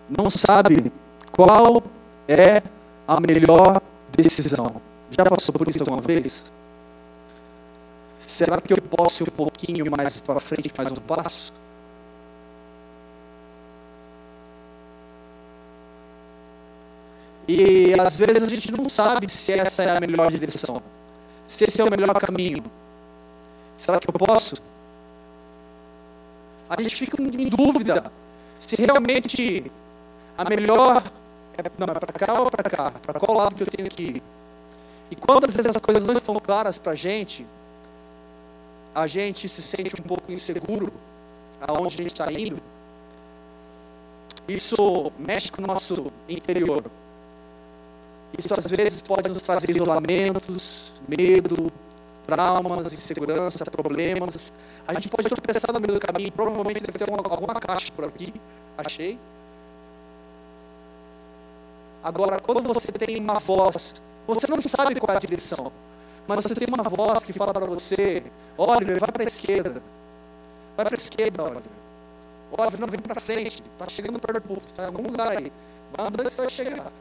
não sabe qual é a melhor decisão. Já passou por isso alguma vez? Será que eu posso ir um pouquinho mais para frente, mais um passo? E às vezes a gente não sabe se essa é a melhor direção, se esse é o melhor caminho. Será que eu posso? A gente fica em dúvida se realmente a melhor é para cá ou para cá, para qual lado que eu tenho que ir. E quando às vezes essas coisas não estão claras para a gente, a gente se sente um pouco inseguro aonde a gente está indo. Isso mexe com o nosso interior. Isso às vezes pode nos trazer isolamentos, medo, traumas, insegurança, problemas. A gente pode tropeçar no meio do caminho, provavelmente deve ter alguma, alguma caixa por aqui, achei. Agora, quando você tem uma voz, você não sabe qual é a direção, mas você tem uma voz que fala para você, olha, vai para a esquerda. Vai para a esquerda, olha. Olha, não, vem para frente. Está chegando perto do púlpito. Está em algum lugar aí. Vai andando e você vai chegar.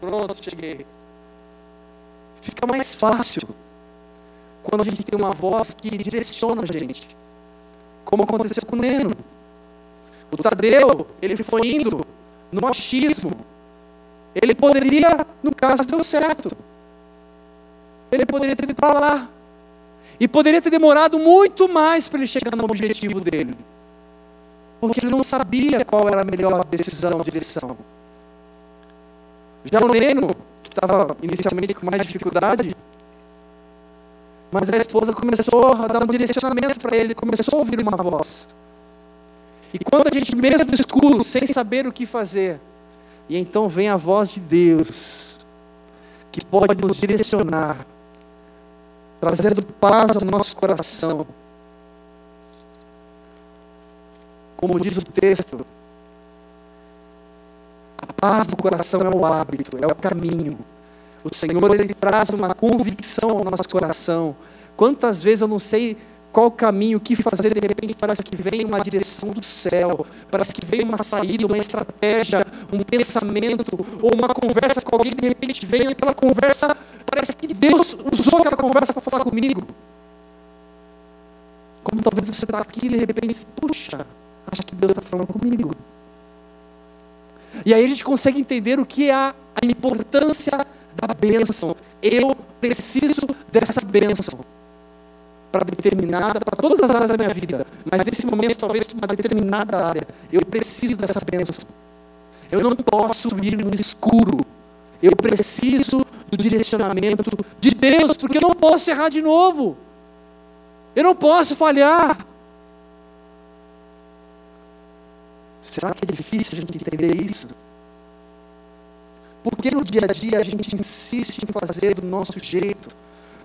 Pronto, cheguei. Fica mais fácil quando a gente tem uma voz que direciona a gente. Como aconteceu com o Neno. O Tadeu, ele foi indo no machismo. Ele poderia, no caso, deu certo. Ele poderia ter ido para lá. E poderia ter demorado muito mais para ele chegar no objetivo dele. Porque ele não sabia qual era a melhor decisão, direção. Já o Neno, que estava inicialmente com mais dificuldade, mas a esposa começou a dar um direcionamento para ele, começou a ouvir uma voz. E quando a gente mesmo no escuro, sem saber o que fazer, e então vem a voz de Deus, que pode nos direcionar, trazendo paz ao nosso coração. Como diz o texto, a paz do coração é o hábito, é o caminho. O Senhor, Ele traz uma convicção ao nosso coração. Quantas vezes eu não sei qual caminho, o que fazer, de repente parece que vem uma direção do céu, parece que vem uma saída, uma estratégia, um pensamento, ou uma conversa com alguém, de repente vem aquela conversa, parece que Deus usou aquela conversa para falar comigo. Como talvez você está aqui e de repente, puxa, acha que Deus está falando comigo. E aí a gente consegue entender o que é a importância da bênção. Eu preciso dessa bênção para determinada, para todas as áreas da minha vida, mas nesse momento talvez uma determinada área, eu preciso dessa bênção. Eu não posso ir no escuro, eu preciso do direcionamento de Deus, porque eu não posso errar de novo, eu não posso falhar. Será que é difícil a gente entender isso? Por que no dia a dia a gente insiste em fazer do nosso jeito?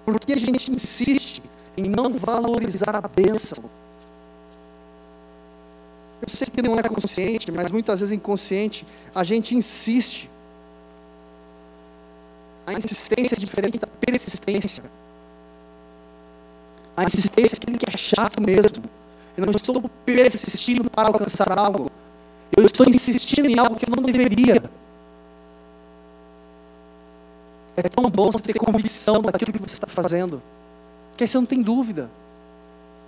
Por que a gente insiste em não valorizar a bênção? Eu sei que não é consciente, mas muitas vezes inconsciente, a gente insiste. A insistência é diferente da persistência. A insistência é aquilo que é chato mesmo. Eu não estou persistindo para alcançar algo. Eu estou insistindo em algo que eu não deveria. É tão bom você ter convicção daquilo que você está fazendo, que aí você não tem dúvida.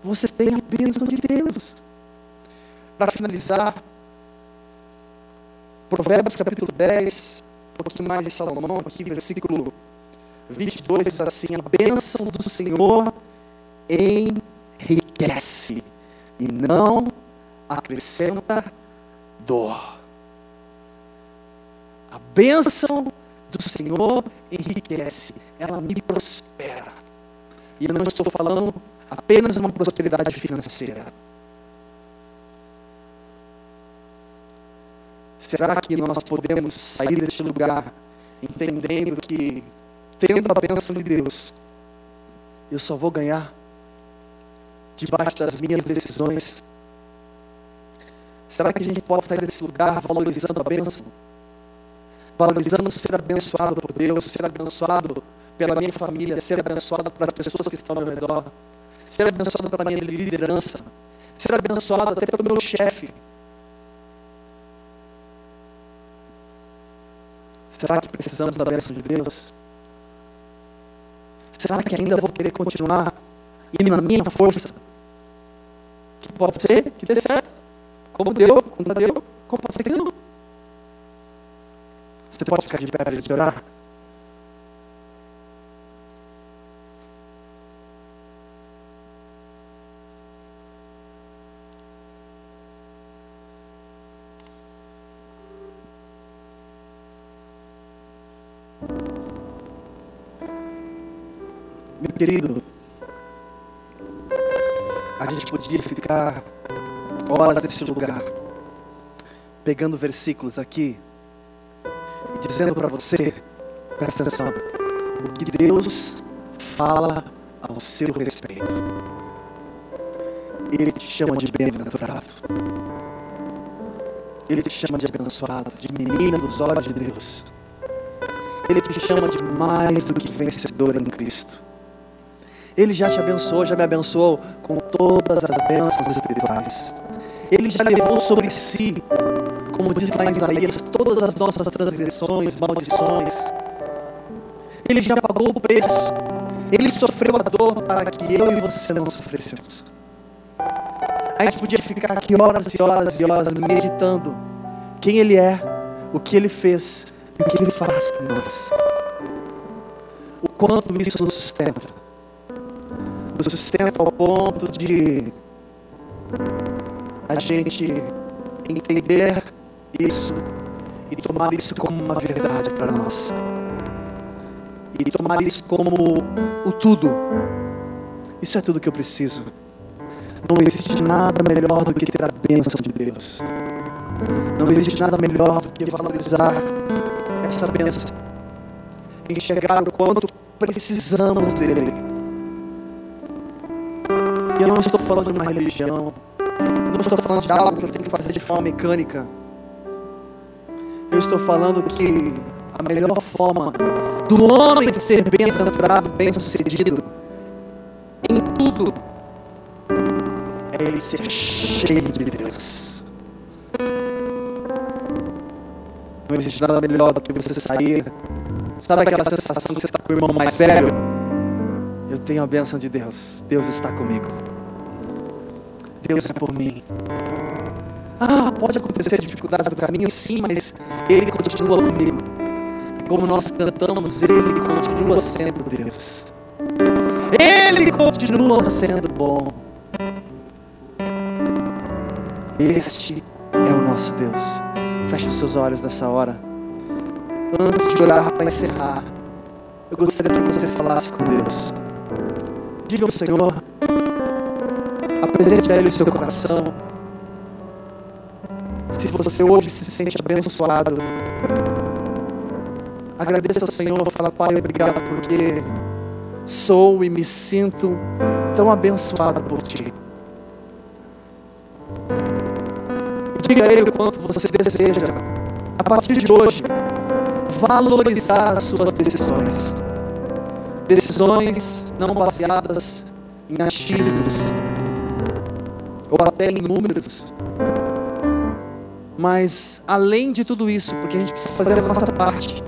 Você tem a bênção de Deus. Para finalizar, Provérbios capítulo dez, um pouquinho mais de Salomão, aqui versículo vinte e dois, diz assim: a bênção do Senhor enriquece e não acrescenta dor. A bênção do Senhor enriquece, ela me prospera. E eu não estou falando apenas de uma prosperidade financeira. Será que nós podemos sair deste lugar entendendo que, tendo a bênção de Deus, eu só vou ganhar debaixo das minhas decisões? Será que a gente pode sair desse lugar valorizando a bênção? Valorizando ser abençoado por Deus, ser abençoado pela minha família, ser abençoado pelas pessoas que estão ao meu redor, ser abençoado pela minha liderança, ser abençoado até pelo meu chefe. Será que precisamos da bênção de Deus? Será que ainda vou querer continuar indo na minha força? Que pode ser que dê certo, como deu, como deu, como pode ser que não. Você pode ficar de pé para a gente orar? Meu querido, a gente podia ficar horas nesse lugar, pegando versículos aqui, dizendo para você, presta atenção, o que Deus fala ao seu respeito. Ele te chama de bem-aventurado. Ele te chama de abençoado, de menina dos olhos de Deus. Ele te chama de mais do que vencedor em Cristo. Ele já te abençoou, já me abençoou com todas as bênçãos espirituais. Ele já levou sobre si, como diz lá em Isaías, todas as nossas transgressões, maldições. Ele já pagou o preço. Ele sofreu a dor para que eu e você não sofrêssemos. A gente podia ficar aqui horas e horas e horas meditando quem Ele é, o que Ele fez e o que Ele faz por nós. O quanto isso nos sustenta. Nos sustenta ao ponto de a gente entender isso e tomar isso como uma verdade para nós. E tomar isso como o tudo. Isso é tudo que eu preciso. Não existe nada melhor do que ter a bênção de Deus. Não existe nada melhor do que valorizar essa bênção. Enxergar o quanto precisamos dele. E eu não estou falando de uma religião. Não estou falando de algo que eu tenho que fazer de forma mecânica. Eu estou falando que a melhor forma do homem ser bem-aventurado, bem-sucedido em tudo, é ele ser cheio de Deus. Não existe nada melhor do que você sair. Sabe aquela sensação que você está com o irmão mais velho? Eu tenho a bênção de Deus. Deus está comigo. Deus é por mim. Ah, pode acontecer dificuldades no caminho, sim, mas Ele continua comigo. Como nós cantamos, Ele continua sendo Deus. Ele continua sendo bom. Este é o nosso Deus. Feche seus olhos nessa hora. Antes de orar para encerrar, eu gostaria que você falasse com Deus. Diga ao Senhor, apresente a Ele o seu coração. Se você hoje se sente abençoado, agradeça ao Senhor, fala: Pai, obrigado porque sou e me sinto tão abençoado por Ti. Diga a Ele o quanto você deseja, a partir de hoje, valorizar as suas decisões. Decisões não baseadas em achismos ou até em números. Mas além de tudo isso, porque a gente precisa fazer a nossa parte,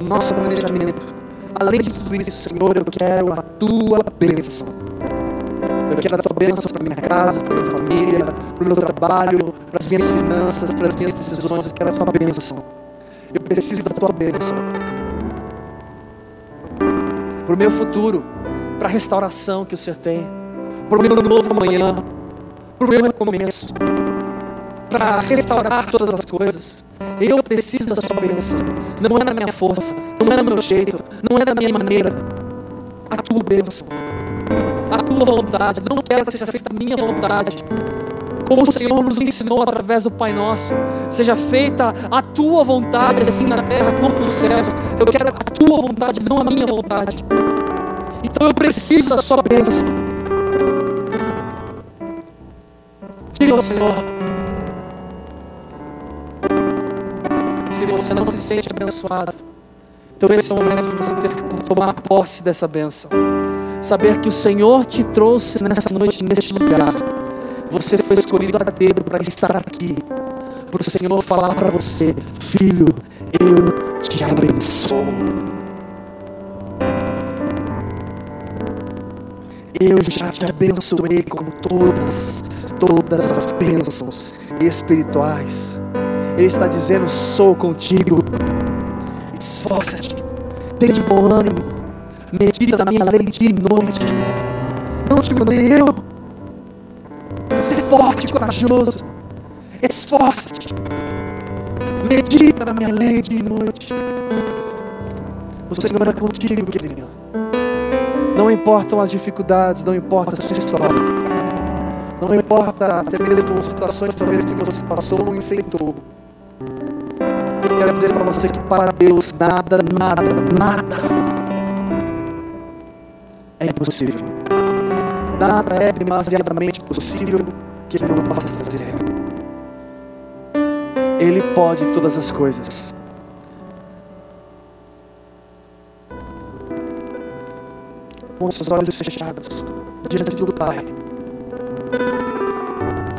o nosso planejamento, além de tudo isso, Senhor, eu quero a Tua bênção. Eu quero a Tua bênção para minha casa, para minha família, para o meu trabalho, para as minhas finanças, para as minhas decisões. Eu quero a Tua bênção. Eu preciso da Tua bênção para o meu futuro, para a restauração que o Senhor tem, para o meu novo amanhã, para o meu recomeço, para restaurar todas as coisas. Eu preciso da Sua bênção. Não é na minha força, não é no meu jeito, não é da minha maneira. A Tua bênção, a Tua vontade. Não quero que seja feita a minha vontade, como o Senhor nos ensinou através do Pai Nosso. Seja feita a Tua vontade, assim na terra como nos céus. Eu quero a Tua vontade, não a minha vontade. Então eu preciso da Sua bênção. Diga ao Senhor. Se você não se sente abençoado, então esse é o momento que você tem que tomar posse dessa bênção. Saber que o Senhor te trouxe nessa noite, neste lugar. Você foi escolhido a dedo para estar aqui, para o Senhor falar para você: filho, eu te abençoo. Eu já te abençoei com todas, todas as bênçãos espirituais. Ele está dizendo: sou contigo. Esforça-te, tenha de bom ânimo, medita na minha lei dia e noite, não te mandei eu. Ser forte e corajoso, esforça-te, medita na minha lei dia e noite. O Senhor é contigo, querido. Não importam as dificuldades, não importa a sua história, não importa até mesmo as situações talvez que você passou ou enfrentou. Eu quero dizer para você que para Deus nada, nada, nada é impossível. Nada é demasiadamente possível que Ele não possa fazer. Ele pode todas as coisas. com seus olhos fechados diante do Pai.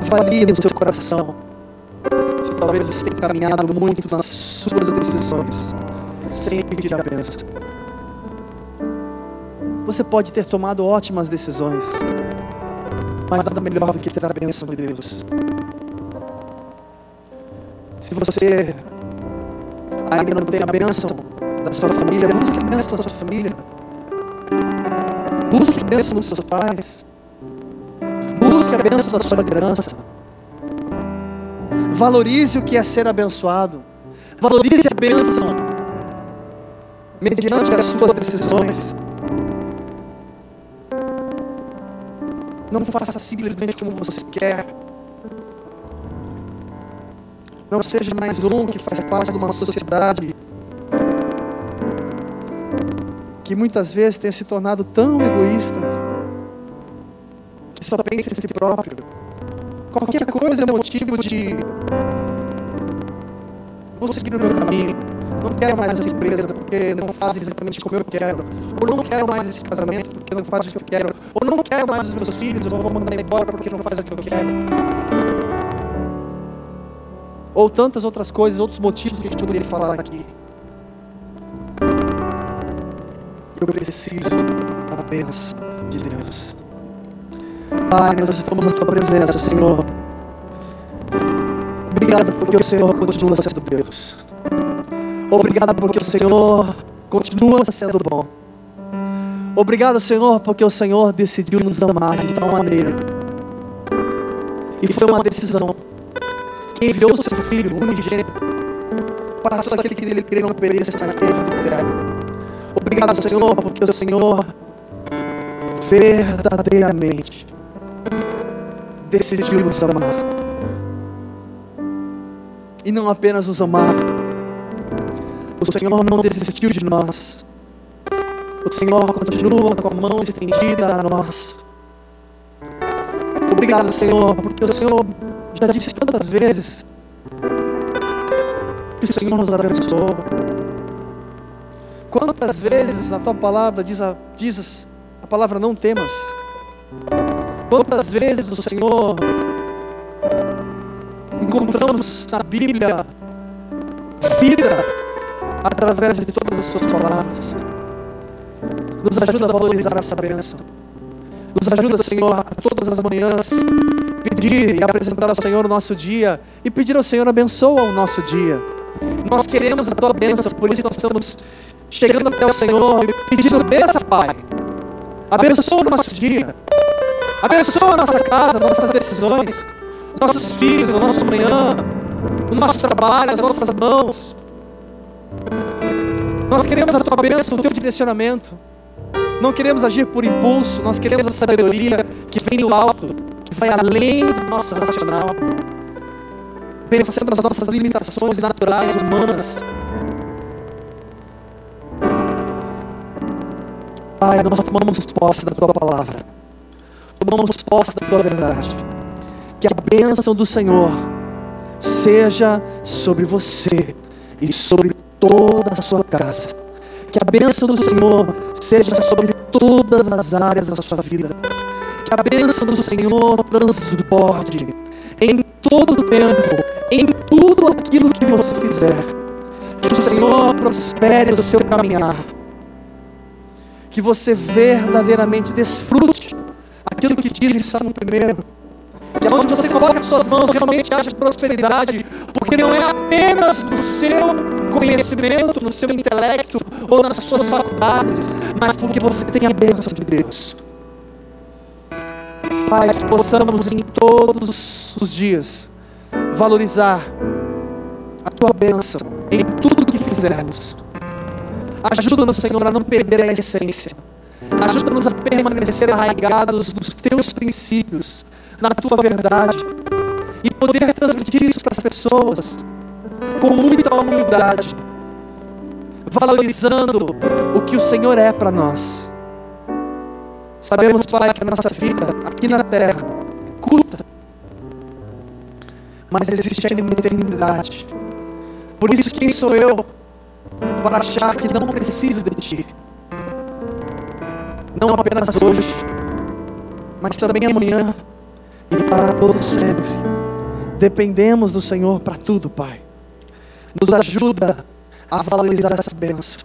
Avalie no seu coração se talvez você tenha caminhado muito nas suas decisões sem pedir a bênção. Você pode ter tomado ótimas decisões, mas nada melhor do que ter a bênção de Deus. Se você ainda não tem a bênção da sua família, busque a bênção da sua família. Busque a bênção dos seus pais. Busque a bênção da sua liderança. Valorize o que é ser abençoado. Valorize a bênção mediante as suas decisões. Não faça simplesmente como você quer. Não seja mais um que faz parte de uma sociedade que muitas vezes tem se tornado tão egoísta que só pensa em si próprio. Qualquer coisa é motivo de vou seguir o meu caminho. Não quero mais essa empresa porque não faz exatamente como eu quero. Ou não quero mais esse casamento porque não faz o que eu quero. Ou não quero mais os meus filhos, ou vou mandar embora porque não faz o que eu quero. Ou tantas outras coisas, outros motivos que a gente poderia falar aqui. Eu preciso da bênção de Deus. Pai, nós estamos na Tua presença, Senhor. Obrigado porque o Senhor continua sendo Deus. Obrigado porque o Senhor continua sendo bom. Obrigado, Senhor, porque o Senhor decidiu nos amar de tal maneira. E foi uma decisão. Quem enviou o seu Filho, unigênito, para todo aquele que nele crê não pereça, mas tenha vida eterna. Obrigado, Senhor, porque o Senhor verdadeiramente decidiu nos amar. E não apenas nos amar. O Senhor não desistiu de nós. O Senhor continua com a mão estendida a nós. Obrigado, Senhor, porque o Senhor já disse tantas vezes que o Senhor nos abençoou. Quantas vezes na tua palavra diz a, diz a palavra não temas? Quantas vezes o Senhor encontramos na Bíblia vida através de todas as suas palavras? Nos ajuda a valorizar essa bênção. Nos ajuda, Senhor, a todas as manhãs pedir e apresentar ao Senhor o nosso dia e pedir ao Senhor abençoa o nosso dia. Nós queremos a tua bênção, por isso nós estamos chegando até o Senhor e pedindo bênção, Pai. Abençoa o nosso dia. Abençoa a nossa casa, nossas decisões, nossos filhos, o nosso amanhã, o nosso trabalho, as nossas mãos. Nós queremos a tua bênção, o teu direcionamento. Não queremos agir por impulso, nós queremos a sabedoria que vem do alto, que vai além do nosso racional, pensando nas nossas limitações naturais, humanas. Pai, nós tomamos posse da tua palavra, tomamos posse da tua verdade. Que a bênção do Senhor seja sobre você e sobre toda a sua casa. Que a bênção do Senhor seja sobre todas as áreas da sua vida. Que a bênção do Senhor transborde em todo o tempo, em tudo aquilo que você fizer. Que o Senhor prospere o seu caminhar. Que você verdadeiramente desfrute aquilo que diz em Salmo primeiro. Que aonde você coloca as suas mãos realmente haja prosperidade, porque não é apenas do seu conhecimento, no seu intelecto ou nas suas faculdades, mas porque você tem a bênção de Deus. Pai, que possamos em todos os dias valorizar a tua bênção em tudo que fizermos. Ajuda-nos, Senhor, a não perder a essência. Ajuda-nos a permanecer arraigados nos teus princípios, na tua verdade, e poder transmitir isso para as pessoas com muita humildade, valorizando o que o Senhor é para nós. Sabemos, Pai, que a nossa vida aqui na terra é curta, mas existe ainda uma eternidade. Por isso, quem sou eu para achar que não preciso de ti? não apenas hoje, mas também amanhã e para todo sempre. Dependemos do Senhor para tudo, Pai. Nos ajuda a valorizar essa bênção.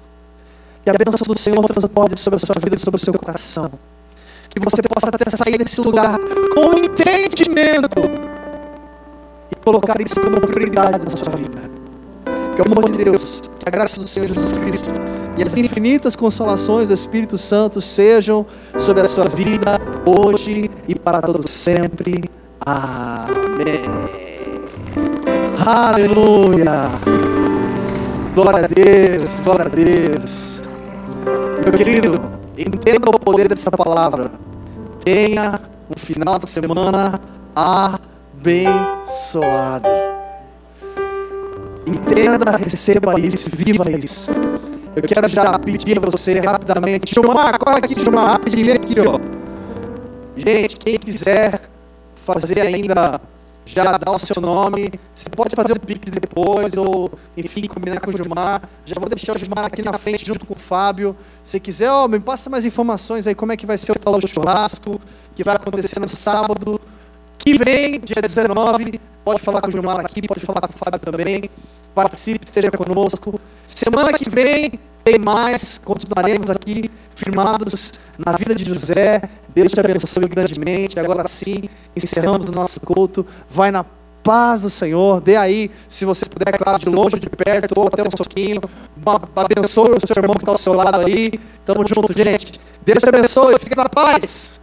Que a bênção do Senhor transborde sobre a sua vida e sobre o seu coração. Que você possa até sair desse lugar com entendimento e colocar isso como prioridade na sua vida. Que o amor de Deus, que a graça do Senhor Jesus Cristo e as infinitas consolações do Espírito Santo sejam sobre a sua vida hoje e para todo sempre. Amém. Aleluia. Glória a Deus, glória a Deus. Meu querido, entenda o poder dessa palavra. Tenha um final de semana abençoado. Entenda, receba isso, viva isso. Eu quero já pedir a você rapidamente. Jumar, corre aqui, Jumar, rapidinho, vem aqui, ó. Gente, quem quiser fazer ainda, já dá o seu nome. Você pode fazer o Pix depois, ou enfim, combinar com o Gilmar. Já vou deixar o Gilmar aqui na frente junto com o Fábio. Se quiser, ó, me passa mais informações aí, como é que vai ser o tal do churrasco, que vai acontecer no sábado que vem, dia dezenove. Pode falar com o Gilmar aqui, pode falar com o Fábio também. Participe, esteja conosco. Semana que vem tem mais, continuaremos aqui firmados na vida de José. Deus te abençoe grandemente. Agora sim, encerramos o nosso culto. Vai na paz do Senhor. Dê aí, se você puder, claro, de longe, de perto, ou até um soquinho. Abençoe o seu irmão que está ao seu lado aí. Tamo junto, gente. Deus te abençoe. Fique na paz.